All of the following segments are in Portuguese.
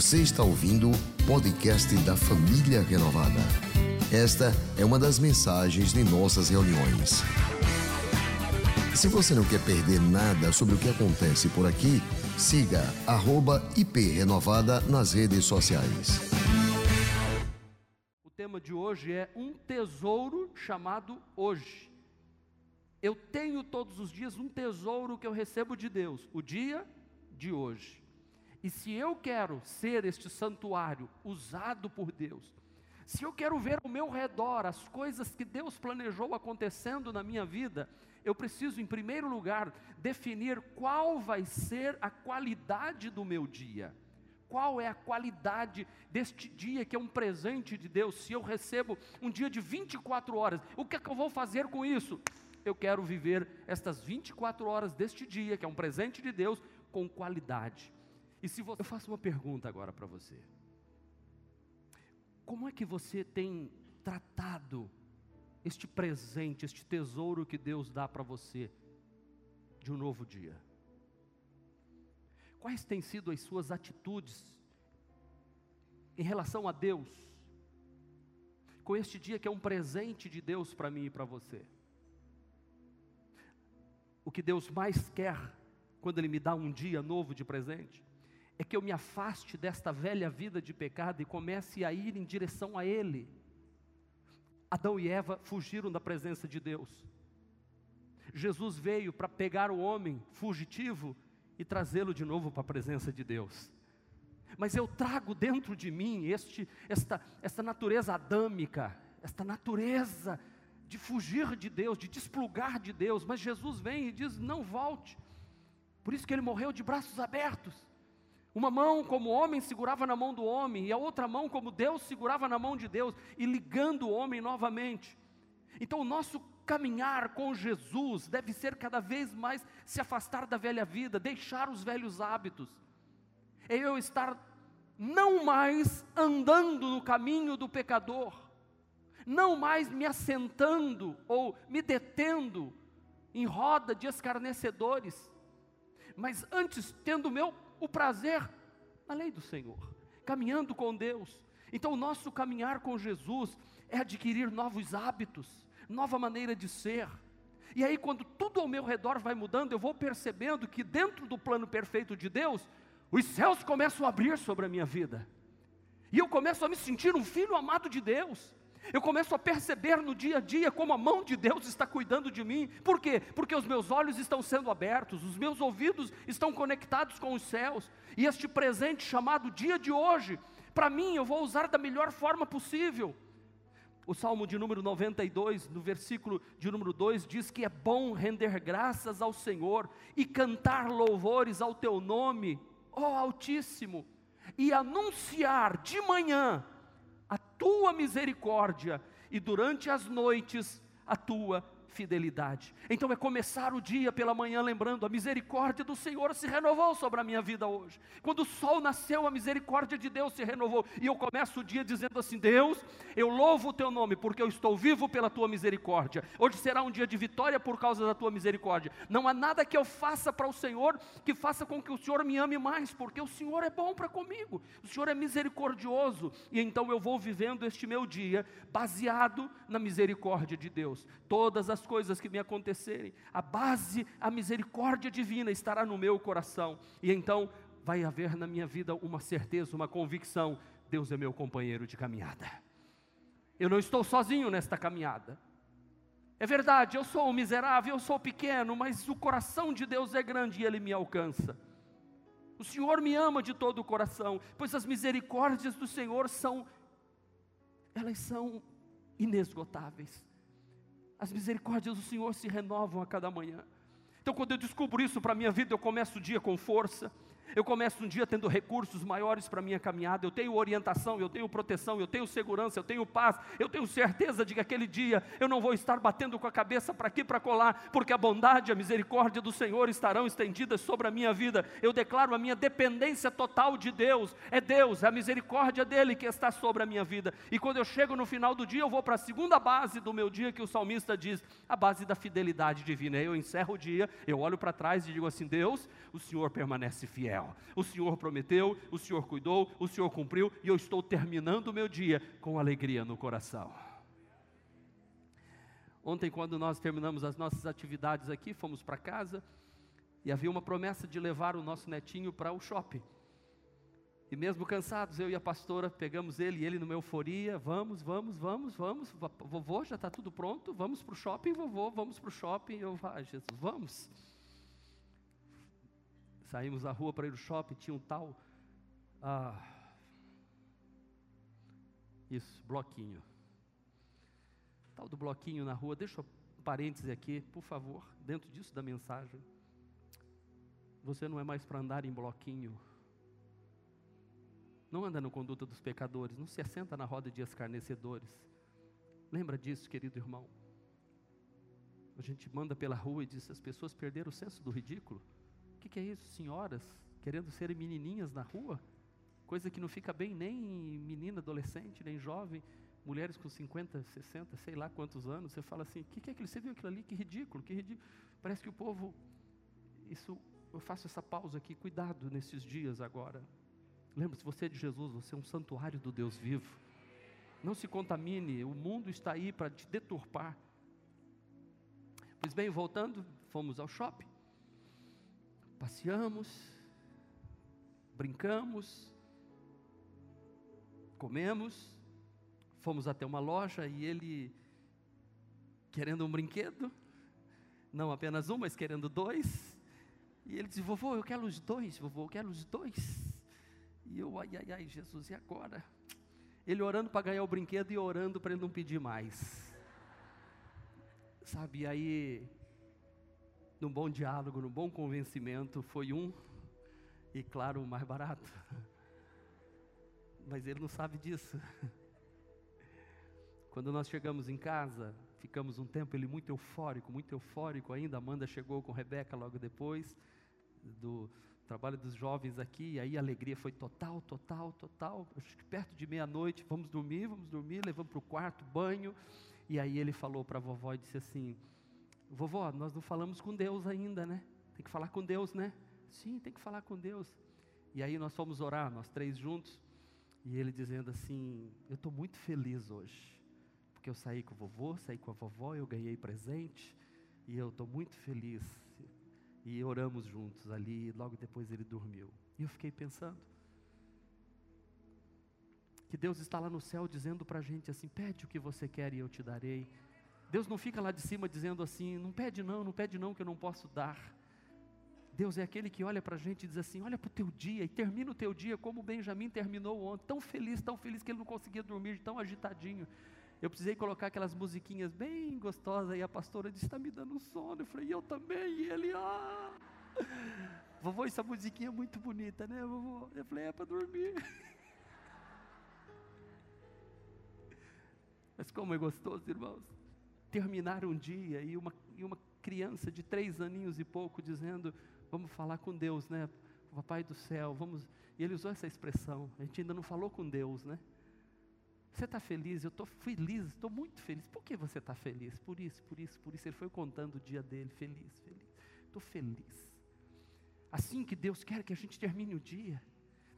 Você está ouvindo o podcast da Família Renovada. Esta é uma das mensagens de nossas reuniões. Se você não quer perder nada sobre o que acontece por aqui, siga @IPRenovada nas redes sociais. O tema de hoje é um tesouro chamado hoje. Eu tenho todos os dias um tesouro que eu recebo de Deus, o dia de hoje. E se eu quero ser este santuário usado por Deus, se eu quero ver ao meu redor as coisas que Deus planejou acontecendo na minha vida, eu preciso, em primeiro lugar, definir qual vai ser a qualidade do meu dia. Qual é a qualidade deste dia que é um presente de Deus? Se eu recebo um dia de 24 horas, o que é que eu vou fazer com isso? Eu quero viver estas 24 horas deste dia, que é um presente de Deus, com qualidade. E se você... Eu faço uma pergunta agora para você. Como é que você tem tratado este presente, este tesouro que Deus dá para você de um novo dia? Quais têm sido as suas atitudes em relação a Deus, com este dia que é um presente de Deus para mim e para você? O que Deus mais quer quando Ele me dá um dia novo de presente, é que eu me afaste desta velha vida de pecado e comece a ir em direção a Ele. Adão e Eva fugiram da presença de Deus. Jesus veio para pegar o homem fugitivo e trazê-lo de novo para a presença de Deus. Mas eu trago dentro de mim esta natureza adâmica, esta natureza de fugir de Deus, de desplugar de Deus. Mas Jesus vem e diz: não volte. Por isso que Ele morreu de braços abertos. Uma mão como homem segurava na mão do homem, e a outra mão como Deus segurava na mão de Deus, e ligando o homem novamente. Então o nosso caminhar com Jesus deve ser cada vez mais se afastar da velha vida, deixar os velhos hábitos. É eu estar não mais andando no caminho do pecador, não mais me assentando ou me detendo em roda de escarnecedores, mas antes tendo o prazer na lei do Senhor, caminhando com Deus. Então o nosso caminhar com Jesus é adquirir novos hábitos, nova maneira de ser. E aí quando tudo ao meu redor vai mudando, eu vou percebendo que dentro do plano perfeito de Deus, os céus começam a abrir sobre a minha vida. E eu começo a me sentir um filho amado de Deus. Eu começo a perceber no dia a dia como a mão de Deus está cuidando de mim. Por quê? Porque os meus olhos estão sendo abertos, os meus ouvidos estão conectados com os céus. E este presente chamado dia de hoje, para mim, eu vou usar da melhor forma possível. O Salmo de número 92, no versículo de número 2, diz que é bom render graças ao Senhor e cantar louvores ao Teu nome, ó Altíssimo, e anunciar de manhã a Tua misericórdia, e durante as noites, a Tua fidelidade. Então é começar o dia pela manhã lembrando: a misericórdia do Senhor se renovou sobre a minha vida hoje. Quando o sol nasceu, a misericórdia de Deus se renovou. E eu começo o dia dizendo assim: Deus, eu louvo o Teu nome, porque eu estou vivo pela Tua misericórdia. Hoje será um dia de vitória por causa da Tua misericórdia. Não há nada que eu faça para o Senhor que faça com que o Senhor me ame mais, porque o Senhor é bom para comigo, o Senhor é misericordioso. E então eu vou vivendo este meu dia baseado na misericórdia de Deus. Todas as coisas que me acontecerem, a misericórdia divina estará no meu coração, e então vai haver na minha vida uma certeza, uma convicção: Deus é meu companheiro de caminhada, eu não estou sozinho nesta caminhada. É verdade, eu sou um miserável, eu sou pequeno, mas o coração de Deus é grande e Ele me alcança. O Senhor me ama de todo o coração, pois as misericórdias do Senhor são inesgotáveis. As misericórdias do Senhor se renovam a cada manhã. Então quando eu descubro isso para a minha vida, eu começo o dia com força, eu começo um dia tendo recursos maiores para a minha caminhada, eu tenho orientação, eu tenho proteção, eu tenho segurança, eu tenho paz, eu tenho certeza de que aquele dia eu não vou estar batendo com a cabeça para aqui, para colar, porque a bondade e a misericórdia do Senhor estarão estendidas sobre a minha vida. Eu declaro a minha dependência total de Deus, é a misericórdia dEle que está sobre a minha vida. E quando eu chego no final do dia, eu vou para a segunda base do meu dia, que o salmista diz, a base da fidelidade divina. Eu encerro o dia, eu olho para trás e digo assim: Deus, o Senhor permanece fiel. Israel. O Senhor prometeu, o Senhor cuidou, o Senhor cumpriu, e eu estou terminando o meu dia com alegria no coração. Ontem, quando nós terminamos as nossas atividades aqui, fomos para casa, e havia uma promessa de levar o nosso netinho para o shopping. E mesmo cansados, eu e a pastora pegamos ele, e ele numa euforia, vamos, vovô já está tudo pronto, vamos para o shopping, vovô, vamos para o shopping. Eu, Jesus, vamos. Saímos da rua para ir ao shopping, tinha um tal, bloquinho. Tal do bloquinho na rua, deixa um parêntese aqui, por favor, dentro disso da mensagem. Você não é mais para andar em bloquinho. Não anda na conduta dos pecadores, não se assenta na roda de escarnecedores. Lembra disso, querido irmão? A gente manda pela rua e diz, as pessoas perderam o senso do ridículo. O que é isso? Senhoras querendo ser menininhas na rua? Coisa que não fica bem nem menina, adolescente, nem jovem. Mulheres com 50, 60, sei lá quantos anos. Você fala assim, o que é aquilo? Você viu aquilo ali? Que ridículo, que ridículo. Parece que o povo... Isso, eu faço essa pausa aqui, cuidado nesses dias agora. Lembra-se, você é de Jesus, você é um santuário do Deus vivo. Não se contamine, o mundo está aí para te deturpar. Pois bem, voltando, fomos ao shopping, passeamos, brincamos, comemos, fomos até uma loja e ele, querendo um brinquedo, não apenas um, mas querendo dois, e ele disse, vovô, eu quero os dois, vovô, eu quero os dois. E eu, ai, Jesus, e agora? Ele orando para ganhar o brinquedo e orando para ele não pedir mais. Sabe, aí, num bom diálogo, num bom convencimento, foi um, e claro, o mais barato. Mas ele não sabe disso. Quando nós chegamos em casa, ficamos um tempo, ele muito eufórico ainda. Amanda chegou com Rebeca logo depois do... trabalho dos jovens aqui, e aí a alegria foi total, acho que perto de meia-noite, vamos dormir, levamos para o quarto, banho, e aí ele falou para a vovó e disse assim, vovó, nós não falamos com Deus ainda, né? Tem que falar com Deus, né? Sim, tem que falar com Deus. E aí nós fomos orar, nós três juntos, e ele dizendo assim, eu estou muito feliz hoje, porque eu saí com o vovô, saí com a vovó, eu ganhei presente, e eu estou muito feliz. E oramos juntos ali, e logo depois ele dormiu. E eu fiquei pensando, que Deus está lá no céu dizendo para a gente assim, pede o que você quer e eu te darei. Deus não fica lá de cima dizendo assim, não pede não que eu não posso dar. Deus é aquele que olha para a gente e diz assim, olha para o teu dia, e termina o teu dia como Benjamim terminou ontem, tão feliz que ele não conseguia dormir, tão agitadinho. Eu precisei colocar aquelas musiquinhas bem gostosas, e a pastora disse, está me dando sono. Eu falei, eu também. E ele, vovô, essa musiquinha é muito bonita, né, vovô? Eu falei, é para dormir. Mas como é gostoso, irmãos, terminar um dia, e uma criança de 3 aninhos e pouco, dizendo, vamos falar com Deus, né, papai do céu, vamos. E ele usou essa expressão, a gente ainda não falou com Deus, né? Você está feliz? Eu estou feliz, estou muito feliz. Por que você está feliz? Por isso. Ele foi contando o dia dele, feliz. Estou feliz. Assim que Deus quer que a gente termine o dia,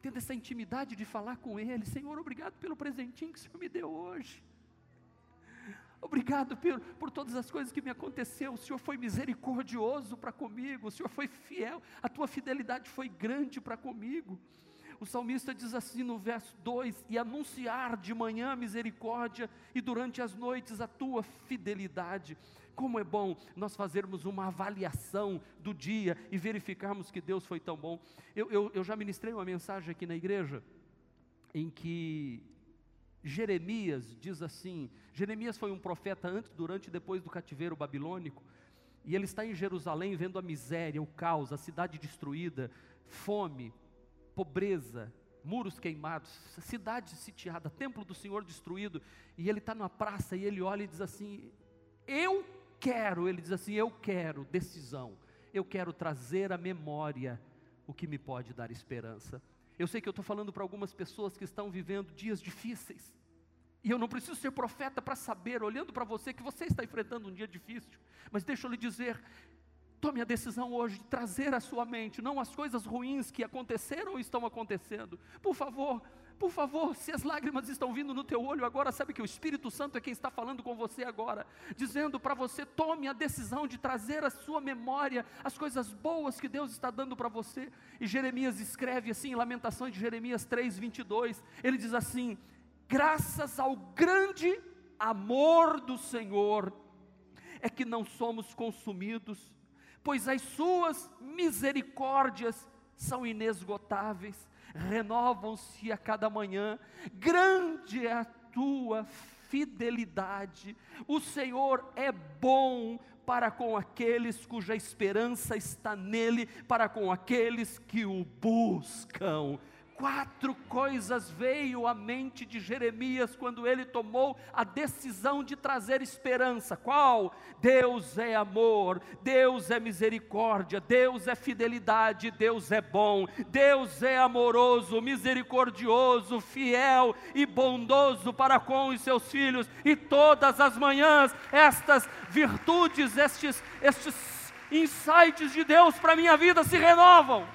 tendo essa intimidade de falar com Ele. Senhor, obrigado pelo presentinho que o Senhor me deu hoje. Obrigado por todas as coisas que me aconteceu. O Senhor foi misericordioso para comigo, o Senhor foi fiel, a tua fidelidade foi grande para comigo. O salmista diz assim no verso 2, e anunciar de manhã a misericórdia, e durante as noites a tua fidelidade. Como é bom nós fazermos uma avaliação do dia, e verificarmos que Deus foi tão bom. Eu já ministrei uma mensagem aqui na igreja, em que Jeremias diz assim, Jeremias foi um profeta antes, durante e depois do cativeiro babilônico, e ele está em Jerusalém vendo a miséria, o caos, a cidade destruída, fome, pobreza, muros queimados, cidade sitiada, templo do Senhor destruído, e ele está numa praça, e ele olha e diz assim, eu quero decisão, eu quero trazer à memória o que me pode dar esperança. Eu sei que eu estou falando para algumas pessoas que estão vivendo dias difíceis, e eu não preciso ser profeta para saber, olhando para você, que você está enfrentando um dia difícil, mas deixa eu lhe dizer, Tome a decisão hoje de trazer à sua mente, não as coisas ruins que aconteceram ou estão acontecendo. Por favor, se as lágrimas estão vindo no teu olho agora, sabe que o Espírito Santo é quem está falando com você agora, dizendo para você, tome a decisão de trazer à sua memória as coisas boas que Deus está dando para você. E Jeremias escreve assim, em Lamentações de Jeremias 3:22, ele diz assim: graças ao grande amor do Senhor, é que não somos consumidos, pois as suas misericórdias são inesgotáveis, renovam-se a cada manhã, grande é a tua fidelidade. O Senhor é bom para com aqueles cuja esperança está nele, para com aqueles que o buscam. Quatro coisas veio à mente de Jeremias quando ele tomou a decisão de trazer esperança. Qual? Deus é amor, Deus é misericórdia, Deus é fidelidade, Deus é bom, Deus é amoroso, misericordioso, fiel e bondoso para com os seus filhos. E todas as manhãs, estas virtudes, estes insights de Deus para a minha vida se renovam.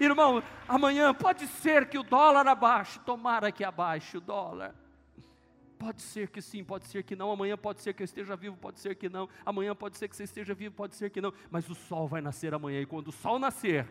Irmão, amanhã pode ser que o dólar abaixe, tomara que abaixe o dólar, pode ser que sim, pode ser que não, amanhã pode ser que eu esteja vivo, pode ser que não, amanhã pode ser que você esteja vivo, pode ser que não, mas o sol vai nascer amanhã, e quando o sol nascer,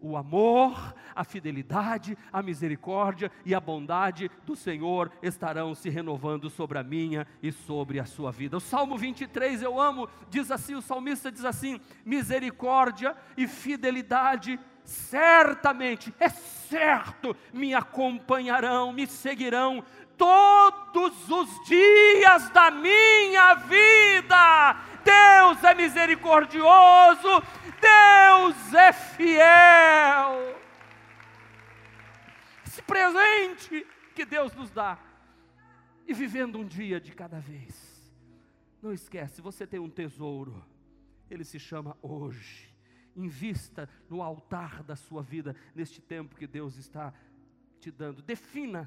o amor, a fidelidade, a misericórdia e a bondade do Senhor estarão se renovando sobre a minha e sobre a sua vida. O Salmo 23, eu amo, diz assim, o salmista diz assim: misericórdia e fidelidade certamente, é certo, me acompanharão, me seguirão todos os dias da minha vida. Deus é misericordioso, Deus é fiel. Esse presente que Deus nos dá, e vivendo um dia de cada vez. Não esquece, você tem um tesouro, ele se chama hoje. Invista no altar da sua vida, neste tempo que Deus está te dando. Defina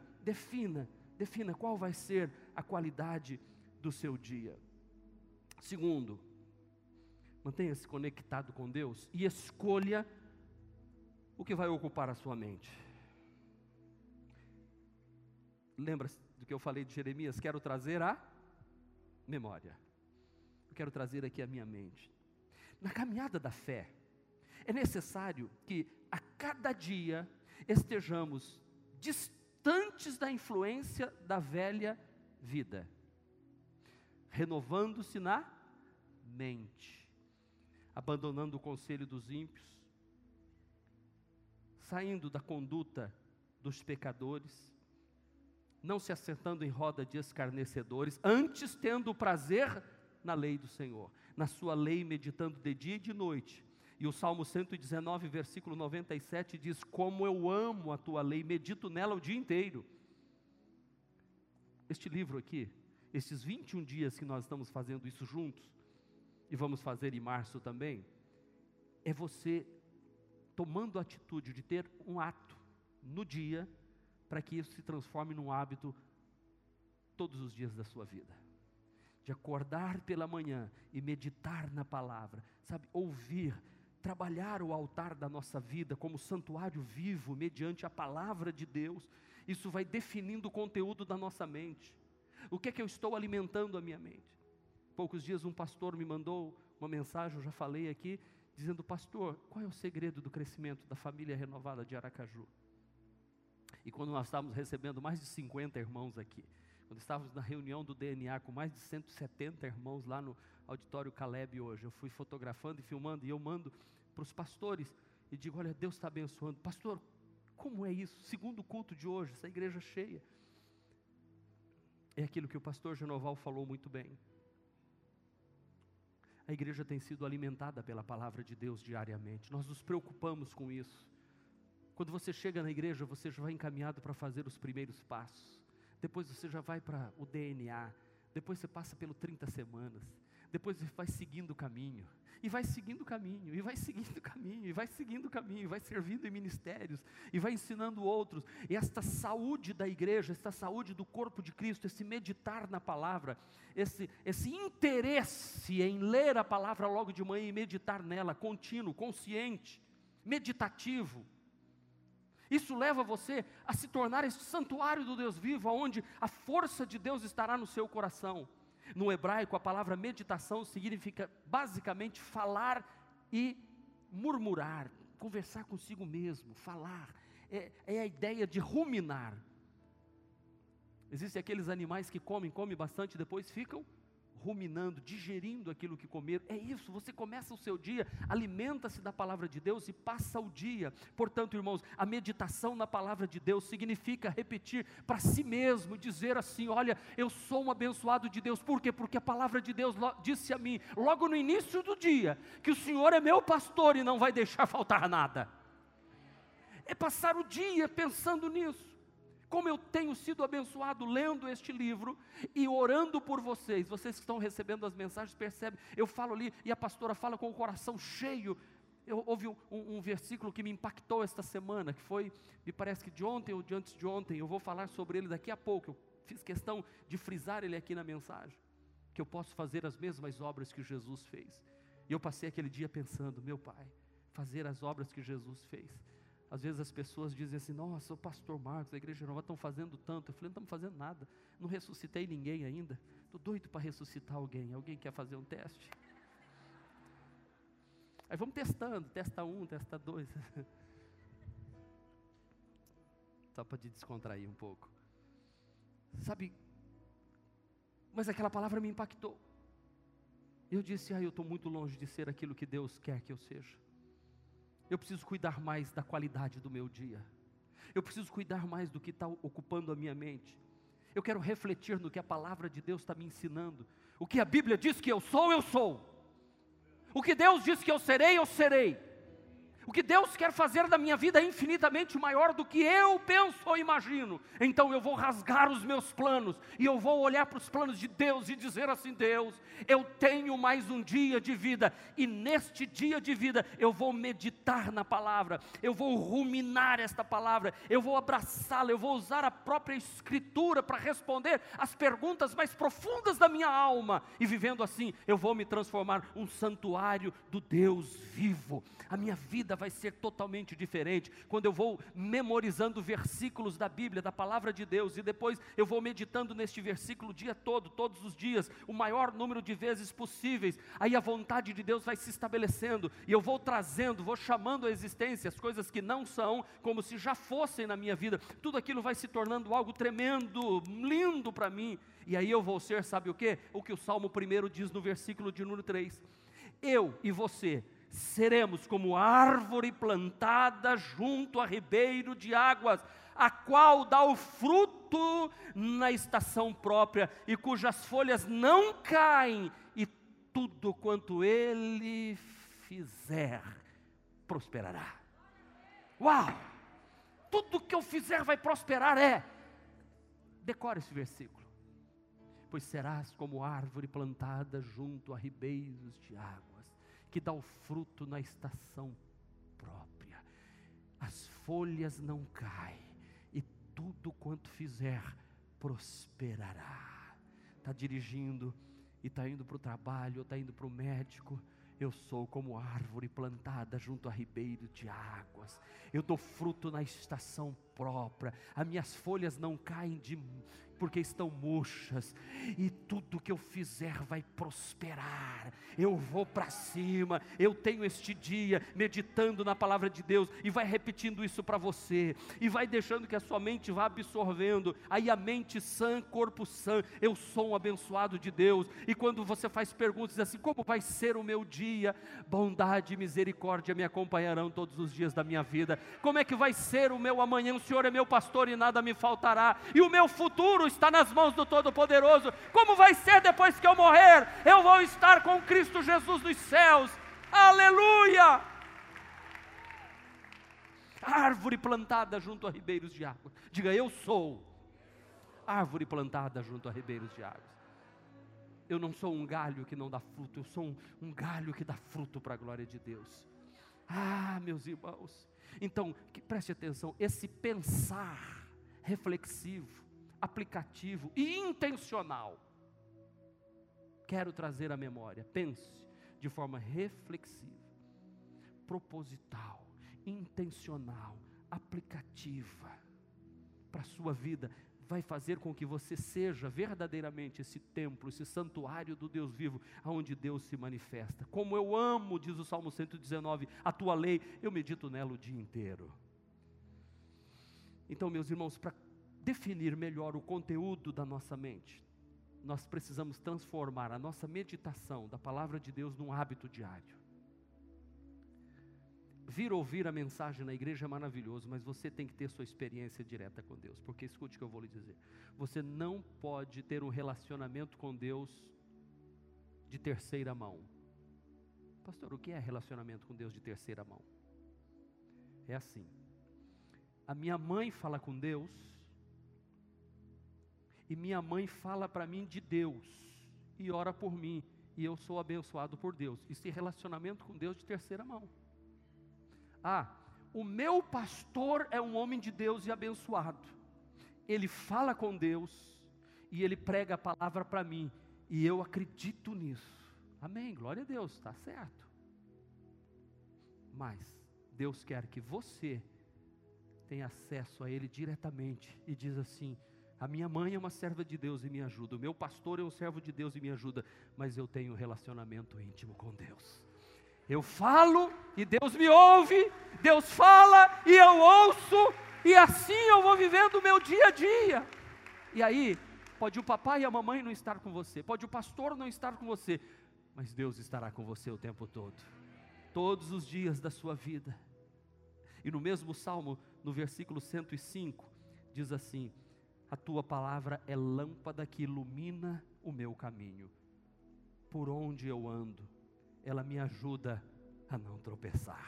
qual vai ser a qualidade do seu dia. Segundo, mantenha-se conectado com Deus e escolha o que vai ocupar a sua mente. Lembra-se do que eu falei de Jeremias? Quero trazer a memória. Eu quero trazer aqui a minha mente. Na caminhada da fé, é necessário que a cada dia estejamos distantes da influência da velha vida, renovando-se na mente, abandonando o conselho dos ímpios, saindo da conduta dos pecadores, não se assentando em roda de escarnecedores, antes tendo o prazer na lei do Senhor, na sua lei meditando de dia e de noite. E o Salmo 119, versículo 97 diz: como eu amo a tua lei, medito nela o dia inteiro. Este livro aqui, estes 21 dias que nós estamos fazendo isso juntos, e vamos fazer em março também, é você tomando a atitude de ter um ato no dia, para que isso se transforme num hábito todos os dias da sua vida. De acordar pela manhã e meditar na palavra, sabe, ouvir, trabalhar o altar da nossa vida como santuário vivo, mediante a palavra de Deus. Isso vai definindo o conteúdo da nossa mente. O que é que eu estou alimentando a minha mente? Poucos dias um pastor me mandou uma mensagem, eu já falei aqui, dizendo: pastor, qual é o segredo do crescimento da família renovada de Aracaju? E quando nós estávamos recebendo mais de 50 irmãos aqui, quando estávamos na reunião do DNA com mais de 170 irmãos lá no auditório Caleb hoje, eu fui fotografando e filmando, e eu mando para os pastores e digo: olha, Deus está abençoando. Pastor, como é isso? Segundo o culto de hoje, essa igreja cheia. É aquilo que o pastor Genoval falou muito bem. A igreja tem sido alimentada pela palavra de Deus diariamente. Nós nos preocupamos com isso. Quando você chega na igreja, você já vai encaminhado para fazer os primeiros passos. Depois você já vai para o DNA, depois você passa pelo 30 semanas, Depois vai seguindo o caminho, e vai seguindo o caminho, e vai seguindo o caminho, e vai seguindo o caminho, e vai servindo em ministérios, e vai ensinando outros. E esta saúde da igreja, esta saúde do corpo de Cristo, esse meditar na palavra, esse interesse em ler a palavra logo de manhã e meditar nela, contínuo, consciente, meditativo, isso leva você a se tornar esse santuário do Deus vivo, onde a força de Deus estará no seu coração. No hebraico, a palavra meditação significa basicamente falar e murmurar, conversar consigo mesmo, falar, é a ideia de ruminar. Existem aqueles animais que comem bastante e depois ficam ruminando, digerindo aquilo que comeram. É isso, você começa o seu dia, alimenta-se da palavra de Deus e passa o dia. Portanto, irmãos, a meditação na palavra de Deus significa repetir para si mesmo, dizer assim: olha, eu sou um abençoado de Deus. Por quê? Porque a palavra de Deus disse a mim, logo no início do dia, que o Senhor é meu pastor e não vai deixar faltar nada. É passar o dia pensando nisso. Como eu tenho sido abençoado lendo este livro e orando por vocês. Vocês que estão recebendo as mensagens, percebem, eu falo ali e a pastora fala com o coração cheio. Houve um versículo que me impactou esta semana, que foi, me parece que de ontem ou de antes de ontem, eu vou falar sobre ele daqui a pouco. Eu fiz questão de frisar ele aqui na mensagem, que eu posso fazer as mesmas obras que Jesus fez. E eu passei aquele dia pensando, meu Pai, fazer as obras que Jesus fez. Às vezes as pessoas dizem assim, nossa, o pastor Marcos, a igreja nova estão fazendo tanto. Eu falei, não estamos fazendo nada, não ressuscitei ninguém ainda, estou doido para ressuscitar alguém. Alguém quer fazer um teste? Aí vamos testando, testa um, testa dois, só para te descontrair um pouco, sabe? Mas aquela palavra me impactou, eu disse, eu estou muito longe de ser aquilo que Deus quer que eu seja. Eu preciso cuidar mais da qualidade do meu dia. Eu preciso cuidar mais do que está ocupando a minha mente. Eu quero refletir no que a palavra de Deus está me ensinando. O que a Bíblia diz que eu sou, eu sou. O que Deus diz que eu serei, eu serei. O que Deus quer fazer da minha vida é infinitamente maior do que eu penso ou imagino. Então eu vou rasgar os meus planos, e eu vou olhar para os planos de Deus e dizer assim, Deus, eu tenho mais um dia de vida, e neste dia de vida eu vou meditar na palavra, eu vou ruminar esta palavra, eu vou abraçá-la, eu vou usar a própria escritura para responder as perguntas mais profundas da minha alma, e vivendo assim, eu vou me transformar um santuário do Deus vivo. A minha vida vai ser totalmente diferente, quando eu vou memorizando versículos da Bíblia, da palavra de Deus, e depois eu vou meditando neste versículo o dia todo, todos os dias, o maior número de vezes possíveis. Aí a vontade de Deus vai se estabelecendo, e eu vou trazendo, vou chamando à existência as coisas que não são, como se já fossem na minha vida. Tudo aquilo vai se tornando algo tremendo, lindo para mim, e aí eu vou ser, sabe o que? O que o Salmo 1 diz no versículo de número 3, eu e você seremos como árvore plantada junto a ribeiro de águas, a qual dá o fruto na estação própria, e cujas folhas não caem, e tudo quanto ele fizer prosperará. Uau! Tudo que eu fizer vai prosperar, Decore esse versículo. Pois serás como árvore plantada junto a ribeiros de água, que dá o fruto na estação própria, as folhas não caem, e tudo quanto fizer prosperará. Está dirigindo, e está indo para o trabalho, está indo para o médico, eu sou como árvore plantada junto a ribeiro de águas, eu dou fruto na estação própria, as minhas folhas não caem porque estão murchas, e tudo que eu fizer vai prosperar. Eu vou para cima, eu tenho este dia meditando na palavra de Deus, e vai repetindo isso para você, e vai deixando que a sua mente vá absorvendo, aí a mente sã, corpo sã, eu sou um abençoado de Deus. E quando você faz perguntas assim, como vai ser o meu dia? Bondade e misericórdia me acompanharão todos os dias da minha vida. Como é que vai ser o meu amanhã? O Senhor é meu pastor e nada me faltará, e o meu futuro está nas mãos do Todo-Poderoso. Como vai ser depois que eu morrer? Eu vou estar com Cristo Jesus nos céus. Aleluia! Árvore plantada junto a ribeiros de água. Diga, eu sou árvore plantada junto a ribeiros de água. Eu não sou um galho que não dá fruto, eu sou um galho que dá fruto para a glória de Deus. Ah, meus irmãos, então, preste atenção, esse pensar reflexivo, aplicativo e intencional, quero trazer à memória, pense de forma reflexiva, proposital, intencional, aplicativa, para a sua vida, vai fazer com que você seja verdadeiramente esse templo, esse santuário do Deus vivo, aonde Deus se manifesta. Como eu amo, diz o Salmo 119, a tua lei, eu medito nela o dia inteiro. Então, meus irmãos, para definir melhor o conteúdo da nossa mente, nós precisamos transformar a nossa meditação da palavra de Deus num hábito diário. Vir ouvir a mensagem na igreja é maravilhoso, mas você tem que ter sua experiência direta com Deus, porque escute o que eu vou lhe dizer, você não pode ter um relacionamento com Deus de terceira mão. Pastor, o que é relacionamento com Deus de terceira mão? É assim, a minha mãe fala com Deus, e minha mãe fala para mim de Deus, e ora por mim, e eu sou abençoado por Deus. Isso é relacionamento com Deus de terceira mão. Ah, o meu pastor é um homem de Deus e abençoado, ele fala com Deus, e ele prega a palavra para mim, e eu acredito nisso, amém, glória a Deus, está certo, mas Deus quer que você tenha acesso a ele diretamente, e diz assim, a minha mãe é uma serva de Deus e me ajuda, o meu pastor é um servo de Deus e me ajuda, mas eu tenho um relacionamento íntimo com Deus. Eu falo e Deus me ouve, Deus fala e eu ouço, e assim eu vou vivendo o meu dia a dia. E aí, pode o papai e a mamãe não estar com você, pode o pastor não estar com você, mas Deus estará com você o tempo todo, todos os dias da sua vida. E no mesmo Salmo, no versículo 105, diz assim, a tua palavra é lâmpada que ilumina o meu caminho, por onde eu ando. Ela me ajuda a não tropeçar.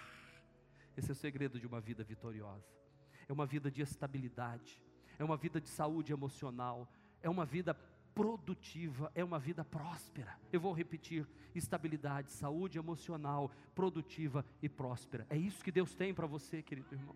Esse é o segredo de uma vida vitoriosa, é uma vida de estabilidade, é uma vida de saúde emocional, é uma vida produtiva, é uma vida próspera. Eu vou repetir, estabilidade, saúde emocional, produtiva e próspera, é isso que Deus tem para você, querido irmão.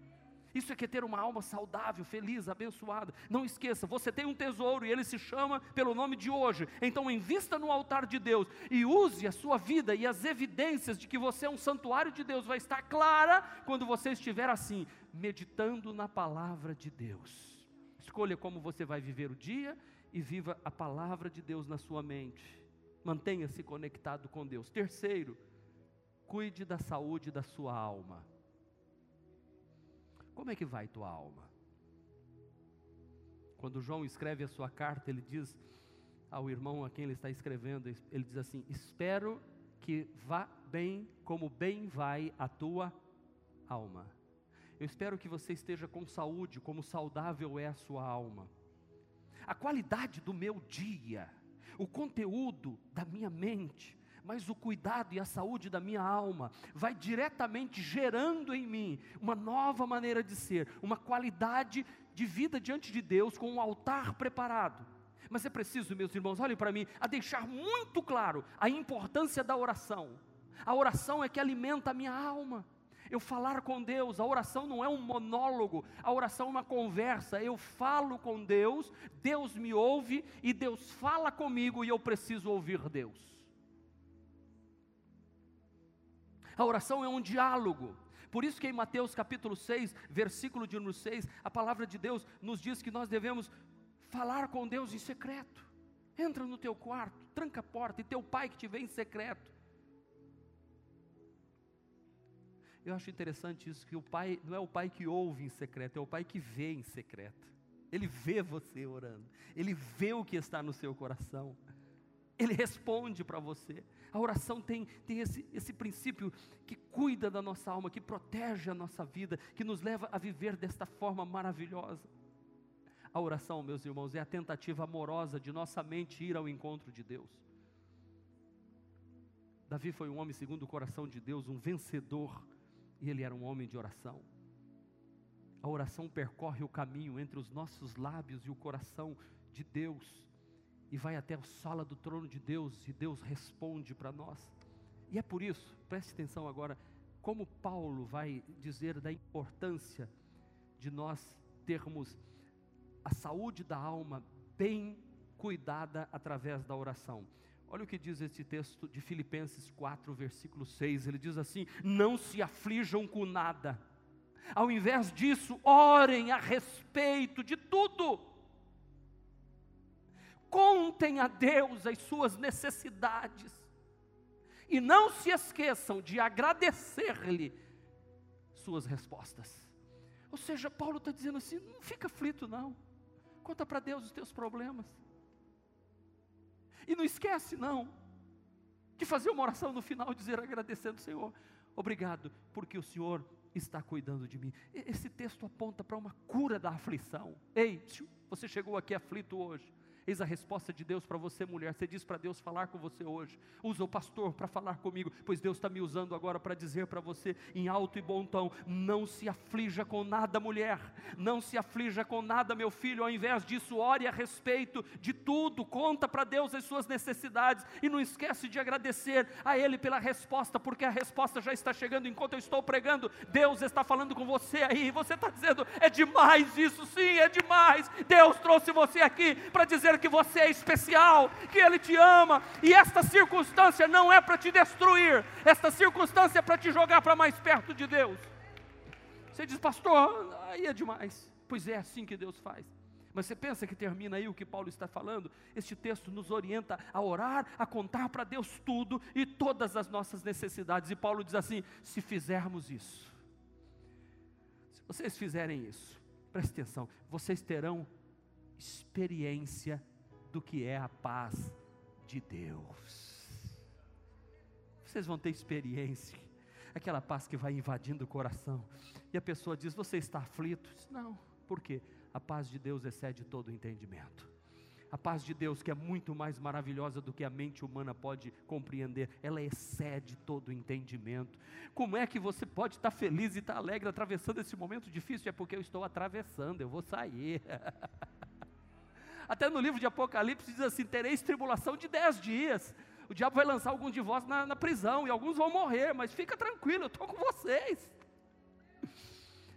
Isso é que é ter uma alma saudável, feliz, abençoada. Não esqueça, você tem um tesouro e ele se chama pelo nome de hoje. Então invista no altar de Deus e use a sua vida, e as evidências de que você é um santuário de Deus vai estar clara quando você estiver assim, meditando na palavra de Deus. Escolha como você vai viver o dia e viva a palavra de Deus na sua mente. Mantenha-se conectado com Deus. Terceiro, cuide da saúde da sua alma. Como é que vai tua alma? Quando João escreve a sua carta, ele diz ao irmão a quem ele está escrevendo, ele diz assim, espero que vá bem como bem vai a tua alma. Eu espero que você esteja com saúde, como saudável é a sua alma. A qualidade do meu dia, o conteúdo da minha mente, mas o cuidado e a saúde da minha alma vai diretamente gerando em mim uma nova maneira de ser, uma qualidade de vida diante de Deus, com um altar preparado. Mas é preciso, meus irmãos, olhem para mim, a deixar muito claro a importância da oração. A oração é que alimenta a minha alma. Eu falar com Deus, a oração não é um monólogo, a oração é uma conversa. Eu falo com Deus, Deus me ouve e Deus fala comigo, e eu preciso ouvir Deus. A oração é um diálogo, por isso que em Mateus capítulo 6, versículo de número 6, a palavra de Deus nos diz que nós devemos falar com Deus em secreto. Entra no teu quarto, tranca a porta, e teu pai que te vê em secreto. Eu acho interessante isso, que o pai, não é o pai que ouve em secreto, é o pai que vê em secreto. Ele vê você orando, ele vê o que está no seu coração, ele responde para você. A oração tem esse princípio que cuida da nossa alma, que protege a nossa vida, que nos leva a viver desta forma maravilhosa. A oração, meus irmãos, é a tentativa amorosa de nossa mente ir ao encontro de Deus. Davi foi um homem segundo o coração de Deus, um vencedor, e ele era um homem de oração. A oração percorre o caminho entre os nossos lábios e o coração de Deus, e vai até a sala do trono de Deus, e Deus responde para nós. E é por isso, preste atenção agora, como Paulo vai dizer da importância de nós termos a saúde da alma bem cuidada através da oração. Olha o que diz esse texto de Filipenses 4, versículo 6, ele diz assim: não se aflijam com nada, ao invés disso, orem a respeito de tudo, contem a Deus as suas necessidades, e não se esqueçam de agradecer-lhe suas respostas. Ou seja, Paulo está dizendo assim: não fica aflito não, conta para Deus os teus problemas, e não esquece não, de fazer uma oração no final, dizer agradecendo ao Senhor, obrigado, porque o Senhor está cuidando de mim. Esse texto aponta para uma cura da aflição. Ei, você chegou aqui aflito hoje, eis a resposta de Deus para você, mulher. Você diz para Deus falar com você hoje: usa o pastor para falar comigo, pois Deus está me usando agora para dizer para você em alto e bom tom: não se aflija com nada, mulher, não se aflija com nada, meu filho, ao invés disso, ore a respeito de tudo, conta para Deus as suas necessidades, e não esquece de agradecer a Ele pela resposta, porque a resposta já está chegando. Enquanto eu estou pregando, Deus está falando com você aí, e você está dizendo: é demais isso, sim, é demais, Deus trouxe você aqui para dizer que você é especial, que Ele te ama, e esta circunstância não é para te destruir, esta circunstância é para te jogar para mais perto de Deus. Você diz: pastor, aí é demais. Pois é, assim que Deus faz. Mas você pensa que termina aí o que Paulo está falando? Este texto nos orienta a orar, a contar para Deus tudo e todas as nossas necessidades, e Paulo diz assim: se fizermos isso, se vocês fizerem isso, preste atenção, vocês terão experiência do que é a paz de Deus. Vocês vão ter experiência, aquela paz que vai invadindo o coração. E a pessoa diz: você está aflito? Não, por quê? A paz de Deus excede todo o entendimento. A paz de Deus, que é muito mais maravilhosa do que a mente humana pode compreender, ela excede todo o entendimento. Como é que você pode estar feliz e estar alegre atravessando esse momento difícil? É porque eu estou atravessando, eu vou sair. Até no livro de Apocalipse diz assim: tereis tribulação de 10 dias, o diabo vai lançar alguns de vós na prisão, e alguns vão morrer, mas fica tranquilo, eu estou com vocês.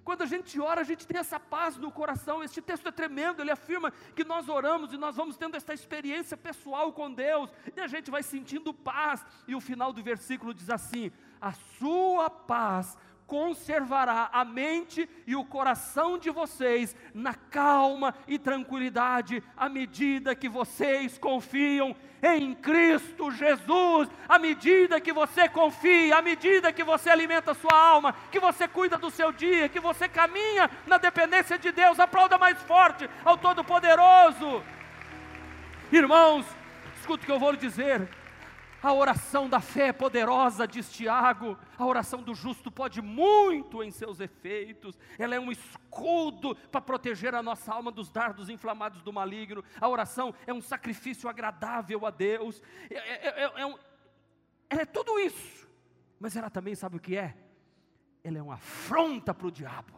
Quando a gente ora, a gente tem essa paz no coração. Este texto é tremendo, ele afirma que nós oramos e nós vamos tendo esta experiência pessoal com Deus, e a gente vai sentindo paz, e o final do versículo diz assim: a sua paz conservará a mente e o coração de vocês na calma e tranquilidade, à medida que vocês confiam em Cristo Jesus. À medida que você confia, à medida que você alimenta a sua alma, que você cuida do seu dia, que você caminha na dependência de Deus, aplauda mais forte ao Todo-Poderoso. Irmãos, escuta o que eu vou lhe dizer: a oração da fé é poderosa, diz Tiago, a oração do justo pode muito em seus efeitos, ela é um escudo para proteger a nossa alma dos dardos inflamados do maligno. A oração é um sacrifício agradável a Deus, ela é tudo isso, mas ela também, sabe o que é? Ela é uma afronta para o diabo.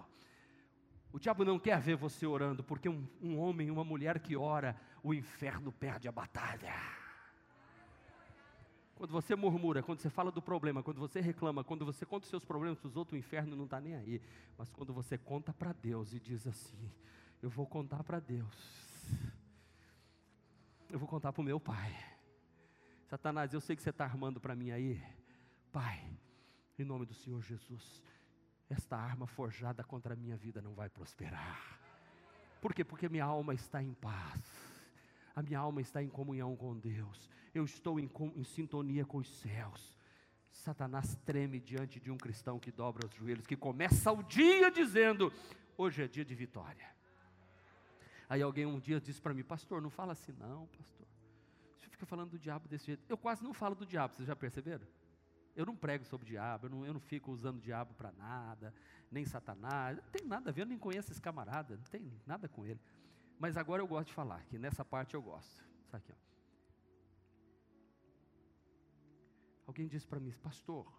O diabo não quer ver você orando, porque um homem, uma mulher que ora, o inferno perde a batalha. Quando você murmura, quando você fala do problema, quando você reclama, quando você conta os seus problemas para os outros, o inferno não está nem aí. Mas quando você conta para Deus e diz assim: eu vou contar para Deus, eu vou contar para o meu pai. Satanás, eu sei que você está armando para mim aí, pai, em nome do Senhor Jesus, esta arma forjada contra a minha vida não vai prosperar. Por quê? Porque minha alma está em paz. A minha alma está em comunhão com Deus, eu estou em sintonia com os céus. Satanás treme diante de um cristão que dobra os joelhos, que começa o dia dizendo: hoje é dia de vitória. Aí alguém um dia disse para mim: pastor, não fala assim não, pastor, você fica falando do diabo desse jeito. Eu quase não falo do diabo, vocês já perceberam? Eu não prego sobre o diabo, eu não fico usando o diabo para nada, nem Satanás, não tem nada a ver, eu nem conheço esse camarada, não tem nada com ele. Mas agora eu gosto de falar, que nessa parte eu gosto. Isso aqui, ó. Alguém disse para mim: pastor,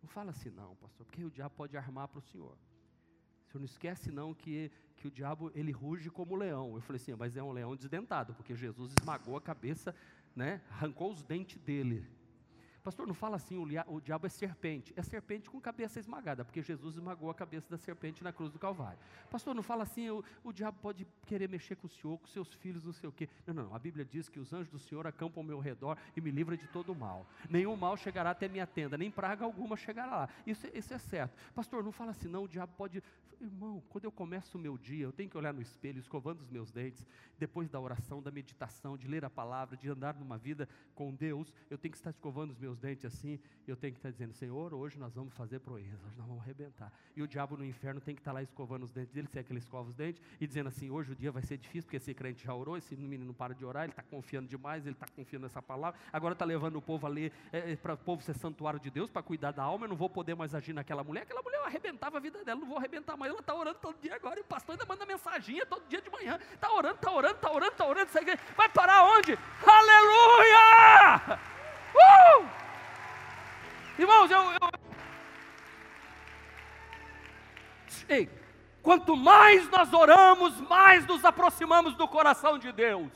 não fala assim não, pastor, porque o diabo pode armar para o senhor. Senhor, não esquece não que o diabo, ele ruge como leão. Eu falei assim, mas é um leão desdentado, porque Jesus esmagou a cabeça, né, arrancou os dentes dele. Pastor, não fala assim, o diabo é serpente com cabeça esmagada, porque Jesus esmagou a cabeça da serpente na cruz do Calvário. Pastor, não fala assim, o diabo pode querer mexer com o senhor, com seus filhos, não sei o quê. Não, não, não, a Bíblia diz que os anjos do Senhor acampam ao meu redor e me livra de todo o mal. Nenhum mal chegará até minha tenda, nem praga alguma chegará lá. Isso é certo. Pastor, não fala assim, não, o diabo pode... Irmão, quando eu começo o meu dia, eu tenho que olhar no espelho, escovando os meus dentes, depois da oração, da meditação, de ler a palavra, de andar numa vida com Deus, eu tenho que estar escovando os meus dentes assim, eu tenho que estar dizendo, Senhor, hoje nós vamos fazer proeza, hoje nós vamos arrebentar. E o diabo no inferno tem que estar lá escovando os dentes dele, se é que ele escova os dentes, e dizendo assim, hoje o dia vai ser difícil, porque esse crente já orou, esse menino não para de orar, ele está confiando demais, ele está confiando nessa palavra, agora está levando o povo a ler, para o povo ser santuário de Deus, para cuidar da alma, eu não vou poder mais agir naquela mulher, eu arrebentava a vida dela, não vou arrebentar mais, ela está orando todo dia agora, e o pastor ainda manda mensaginha todo dia de manhã, está orando, vai parar onde? Aleluia! Irmãos, Ei, quanto mais nós oramos, mais nos aproximamos do coração de Deus.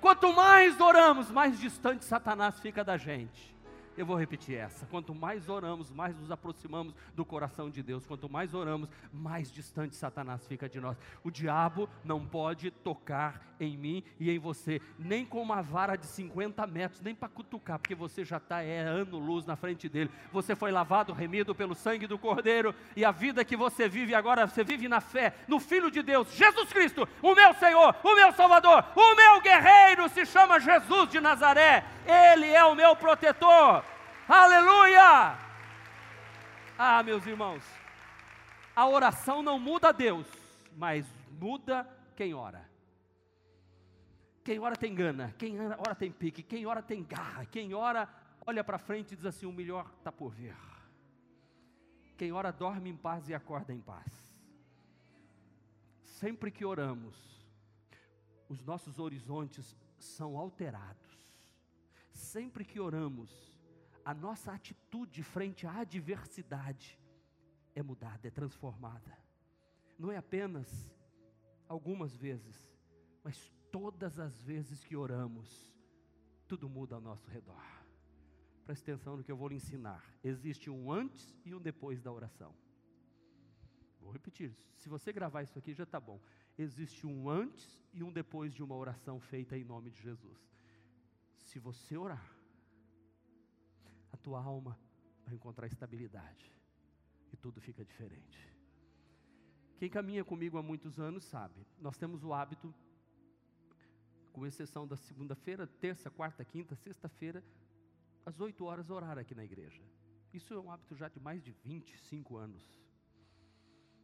Quanto mais oramos, mais distante Satanás fica da gente. Eu vou repetir essa, quanto mais oramos, mais nos aproximamos do coração de Deus, quanto mais oramos, mais distante Satanás fica de nós. O diabo não pode tocar em mim e em você, nem com uma vara de 50 metros, nem para cutucar, porque você já está ano-luz na frente dele. Você foi lavado, remido pelo sangue do Cordeiro, e a vida que você vive agora, você vive na fé, no Filho de Deus, Jesus Cristo, o meu Senhor, o meu Salvador, o meu guerreiro, se chama Jesus de Nazaré, Ele é o meu protetor. Aleluia! Ah, meus irmãos, a oração não muda Deus, mas muda quem ora. Quem ora tem gana, quem ora tem pique, quem ora tem garra, quem ora olha para frente e diz assim, o melhor está por vir. Quem ora dorme em paz e acorda em paz. Sempre que oramos, os nossos horizontes são alterados. Sempre que oramos, a nossa atitude frente à adversidade é mudada, é transformada. Não é apenas algumas vezes, mas todas as vezes que oramos, tudo muda ao nosso redor. Preste atenção no que eu vou lhe ensinar. Existe um antes e um depois da oração. Vou repetir isso. Se você gravar isso aqui já está bom. Existe um antes e um depois de uma oração feita em nome de Jesus. Se você orar, a tua alma vai encontrar estabilidade e tudo fica diferente. Quem caminha comigo há muitos anos sabe, nós temos o hábito, com exceção da segunda-feira, terça, quarta, quinta, sexta-feira, às 8 horas orar aqui na igreja. Isso é um hábito já de mais de 25 anos.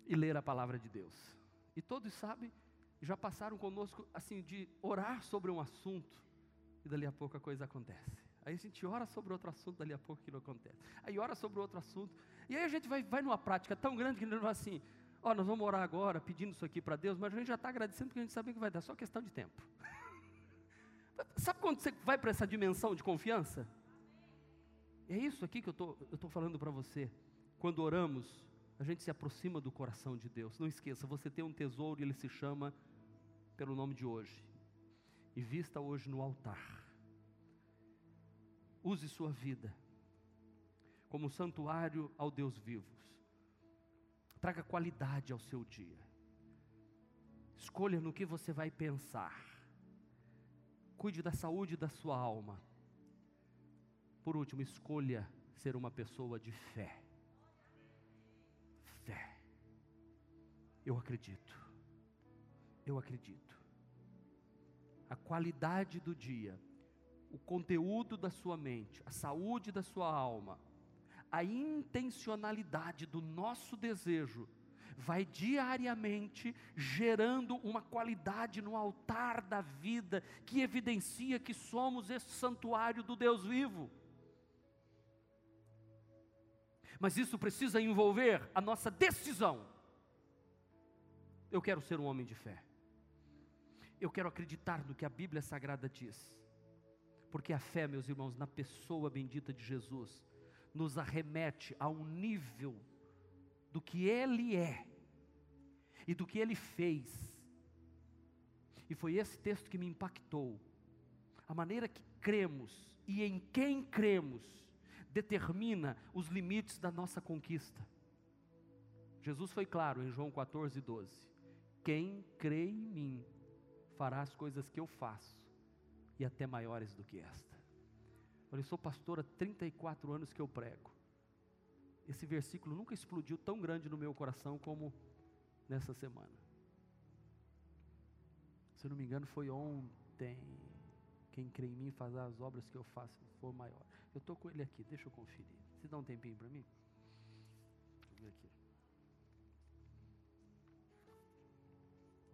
E ler a palavra de Deus. E todos sabem, já passaram conosco assim de orar sobre um assunto e dali a pouco a coisa acontece. Aí a gente ora sobre outro assunto, dali a pouco aquilo acontece. Aí ora sobre outro assunto, e aí a gente vai numa prática tão grande que a gente vai assim, ó, nós vamos orar agora, pedindo isso aqui para Deus, mas a gente já está agradecendo porque a gente sabe que vai dar, só questão de tempo. Sabe quando você vai para essa dimensão de confiança? É isso aqui que eu tô falando para você. Quando oramos, a gente se aproxima do coração de Deus. Não esqueça, você tem um tesouro e ele se chama pelo nome de hoje. E vista hoje no altar. Use sua vida como um santuário ao Deus vivo. Traga qualidade ao seu dia. Escolha no que você vai pensar. Cuide da saúde da sua alma. Por último, escolha ser uma pessoa de fé. Fé. Eu acredito. Eu acredito. A qualidade do dia, o conteúdo da sua mente, a saúde da sua alma, a intencionalidade do nosso desejo, vai diariamente gerando uma qualidade no altar da vida, que evidencia que somos esse santuário do Deus vivo. Mas isso precisa envolver a nossa decisão. Eu quero ser um homem de fé. Eu quero acreditar no que a Bíblia Sagrada diz. Porque a fé, meus irmãos, na pessoa bendita de Jesus, nos arremete a um nível do que Ele é, e do que ele fez. E foi esse texto que me impactou. A maneira que cremos e em quem cremos determina os limites da nossa conquista. Jesus foi claro em João 14:12: quem crê em mim fará as coisas que eu faço, e até maiores do que esta. Olha, eu sou pastor há 34 anos que eu prego. Esse versículo nunca explodiu tão grande no meu coração como nessa semana. Se eu não me engano foi ontem: quem crê em mim faz as obras que eu faço, for maior. Eu estou com ele aqui, deixa eu conferir. Você dá um tempinho para mim? Deixa eu ver aqui.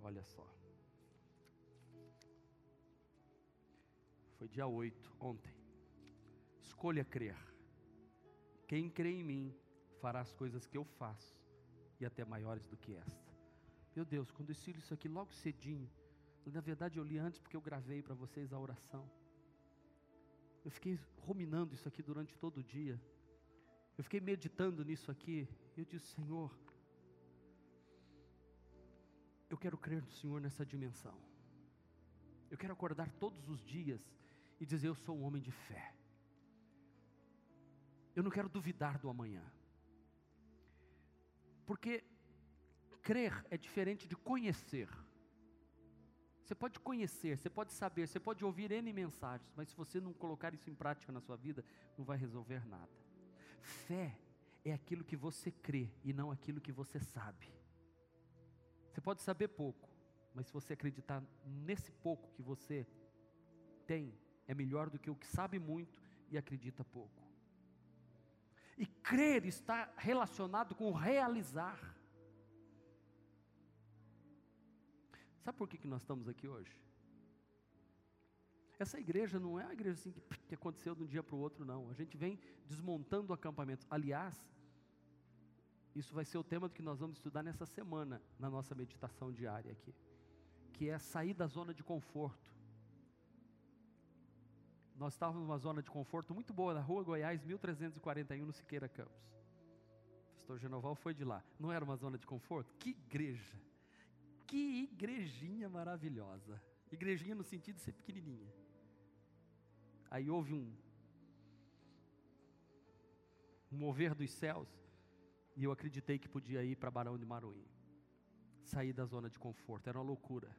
Olha só. Foi dia 8, ontem. Escolha crer. Quem crê em mim fará as coisas que eu faço, e até maiores do que esta. Meu Deus, quando eu ensino isso aqui logo cedinho, na verdade eu li antes porque eu gravei para vocês a oração, eu fiquei ruminando isso aqui durante todo o dia, eu fiquei meditando nisso aqui, eu disse: Senhor, eu quero crer no Senhor nessa dimensão. Eu quero acordar todos os dias e dizer: eu sou um homem de fé. Eu não quero duvidar do amanhã. Porque crer é diferente de conhecer. Você pode conhecer, você pode saber, você pode ouvir N mensagens, mas se você não colocar isso em prática na sua vida, não vai resolver nada. Fé é aquilo que você crê e não aquilo que você sabe. Você pode saber pouco, mas se você acreditar nesse pouco que você tem, é melhor do que o que sabe muito e acredita pouco. E crer está relacionado com realizar. Sabe por que nós estamos aqui hoje? Essa igreja não é uma igreja assim que aconteceu de um dia para o outro, não. A gente vem desmontando o acampamento. Aliás, isso vai ser o tema do que nós vamos estudar nessa semana, na nossa meditação diária aqui, que é sair da zona de conforto. Nós estávamos numa zona de conforto muito boa, na rua Goiás 1341, no Siqueira Campos. O pastor Genoval foi de lá. Não era uma zona de conforto? Que igreja! Que igrejinha maravilhosa! Igrejinha no sentido de ser pequenininha. Aí houve um mover dos céus, e eu acreditei que podia ir para Barão de Maruim, sair da zona de conforto. Era uma loucura.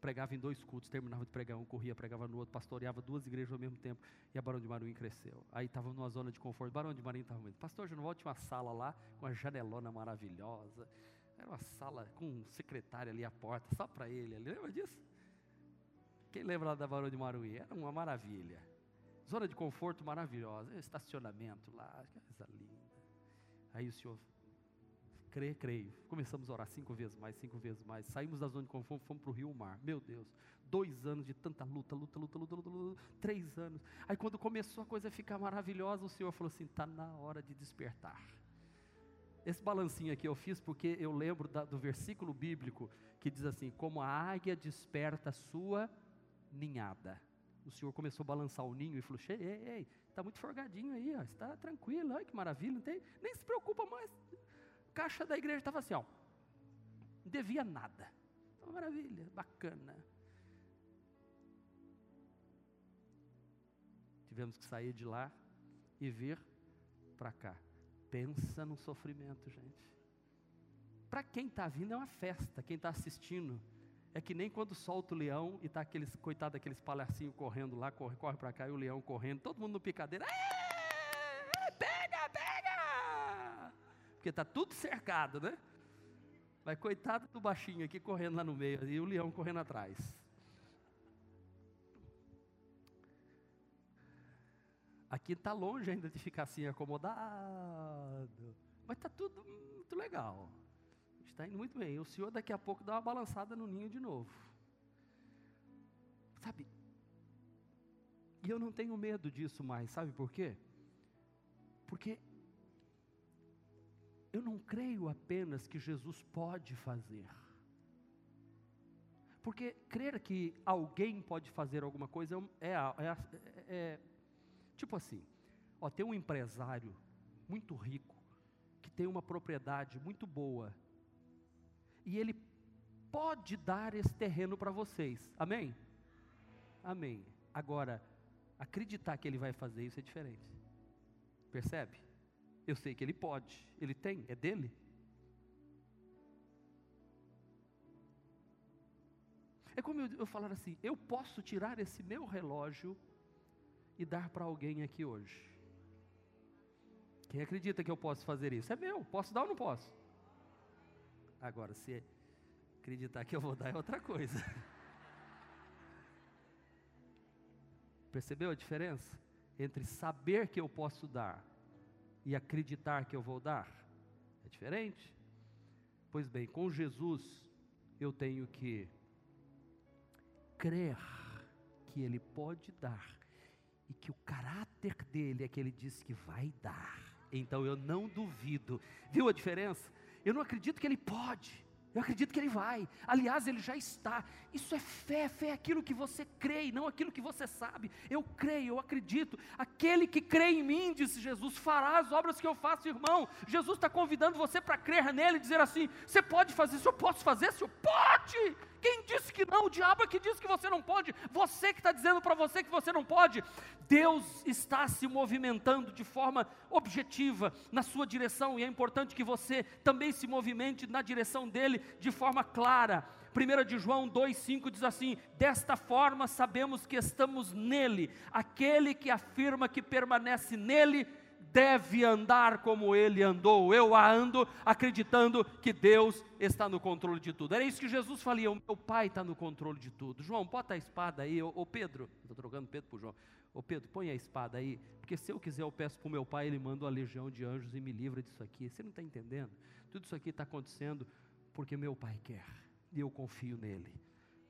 Pregava em 2 cultos, terminava de pregar um, corria, pregava no outro, pastoreava 2 igrejas ao mesmo tempo, e a Barão de Maruim cresceu. Aí estava numa zona de conforto. Barão de Maruim estava muito. Pastor Genoval tinha uma sala lá, com uma janelona maravilhosa, era uma sala com um secretário ali à porta, só para ele, lembra disso? Quem lembra lá da Barão de Maruim? Era uma maravilha, zona de conforto maravilhosa, estacionamento lá, coisa linda. Aí o senhor: creio. Começamos a orar 5 vezes mais, saímos da zona de conforto, fomos para o Rio Mar. Meu Deus, 2 anos de tanta luta, 3 anos, aí quando começou a coisa a ficar maravilhosa, o senhor falou assim: está na hora de despertar. Esse balancinho aqui eu fiz porque eu lembro do versículo bíblico que diz assim: como a águia desperta a sua ninhada. O senhor começou a balançar o ninho e falou: ei, está muito forgadinho aí, ó, está tranquilo, olha que maravilha, não tem, nem se preocupa mais. Caixa da igreja estava assim, ó, não devia nada, estava maravilha, bacana. Tivemos que sair de lá e vir para cá. Pensa no sofrimento, gente. Para quem está vindo é uma festa, quem está assistindo é que nem quando solta o leão e está aqueles, coitado daqueles palhacinhos correndo lá, corre para cá, e o leão correndo, todo mundo no picadeiro, pega, porque está tudo cercado, né? Mas coitado do baixinho aqui correndo lá no meio, e o leão correndo atrás. Aqui está longe ainda de ficar assim acomodado, mas está tudo muito legal. Está indo muito bem. O senhor daqui a pouco dá uma balançada no ninho de novo, sabe? E eu não tenho medo disso mais, sabe por quê? Porque eu não creio apenas que Jesus pode fazer, porque crer que alguém pode fazer alguma coisa é tipo assim, ó, tem um empresário muito rico que tem uma propriedade muito boa, e Ele pode dar esse terreno para vocês, amém? Amém. Agora, acreditar que Ele vai fazer isso é diferente, percebe? Eu sei que Ele pode, Ele tem, é dele. É como eu falar assim: eu posso tirar esse meu relógio e dar para alguém aqui hoje. Quem acredita que eu posso fazer isso? É meu, posso dar ou não posso? Agora, se acreditar que eu vou dar é outra coisa. Percebeu a diferença? Entre saber que eu posso dar e acreditar que eu vou dar, é diferente. Pois bem, com Jesus eu tenho que crer que Ele pode dar, e que o caráter dele é que Ele diz que vai dar. Então eu não duvido. Viu a diferença? Eu não acredito que Ele pode, eu acredito que Ele vai. Aliás, Ele já está. Isso é fé. Fé é aquilo que você crê e não aquilo que você sabe. Eu creio, eu acredito. Aquele que crê em mim, disse Jesus, fará as obras que eu faço, irmão. Jesus está convidando você para crer nele, dizer assim: você pode fazer isso, eu posso fazer isso, eu pode. Quem disse que não? O diabo é que diz que você não pode. Você que está dizendo para você que você não pode. Deus está se movimentando de forma objetiva na sua direção, e é importante que você também se movimente na direção dele de forma clara. 1 de João 2,5 diz assim: desta forma sabemos que estamos nele. Aquele que afirma que permanece nele deve andar como Ele andou. Eu ando acreditando que Deus está no controle de tudo. Era isso que Jesus falou: o meu Pai está no controle de tudo. João, bota a espada aí. Ô Pedro, estou trocando Pedro por João. Ô Pedro, põe a espada aí, porque se eu quiser eu peço para o meu Pai, Ele manda uma legião de anjos e me livra disso aqui. Você não está entendendo? Tudo isso aqui está acontecendo porque meu Pai quer, e eu confio nele.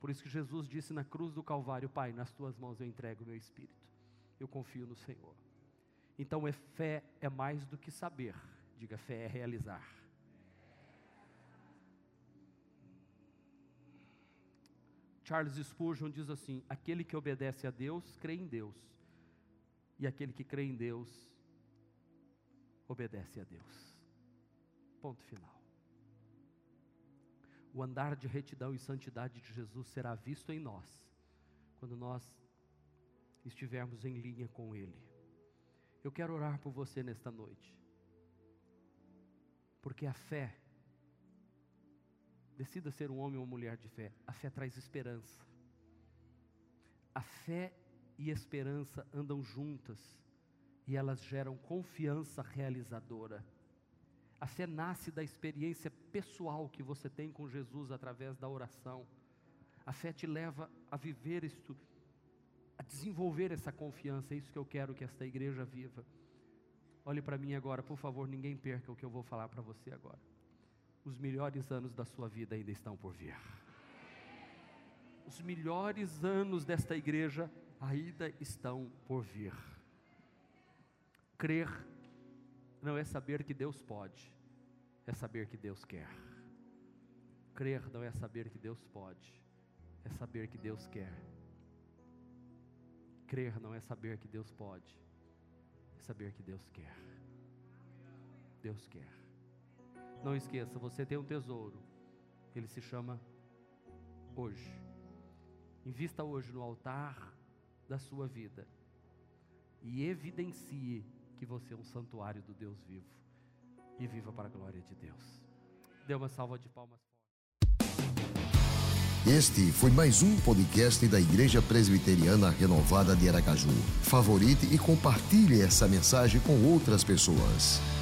Por isso que Jesus disse na cruz do Calvário: Pai, nas tuas mãos eu entrego o meu espírito, eu confio no Senhor. Então, fé é mais do que saber. Diga: fé é realizar. Charles Spurgeon diz assim: aquele que obedece a Deus, crê em Deus, e aquele que crê em Deus, obedece a Deus. Ponto final. O andar de retidão e santidade de Jesus será visto em nós, quando nós estivermos em linha com Ele. Eu quero orar por você nesta noite, porque a fé, decida ser um homem ou mulher de fé. A fé traz esperança. A fé e esperança andam juntas, e elas geram confiança realizadora. A fé nasce da experiência pessoal que você tem com Jesus através da oração. A fé te leva a viver isto, a desenvolver essa confiança. É isso que eu quero que esta igreja viva. Olhe para mim agora, por favor, ninguém perca o que eu vou falar para você agora. Os melhores anos da sua vida ainda estão por vir. Os melhores anos desta igreja ainda estão por vir. Crer não é saber que Deus pode, é saber que Deus quer. Crer não é saber que Deus pode, é saber que Deus quer. Crer não é saber que Deus pode, é saber que Deus quer. Deus quer. Não esqueça, você tem um tesouro, ele se chama hoje. Invista hoje no altar da sua vida, e evidencie que você é um santuário do Deus vivo, e viva para a glória de Deus. Dê uma salva de palmas. Este foi mais um podcast da Igreja Presbiteriana Renovada de Aracaju. Favorite e compartilhe essa mensagem com outras pessoas.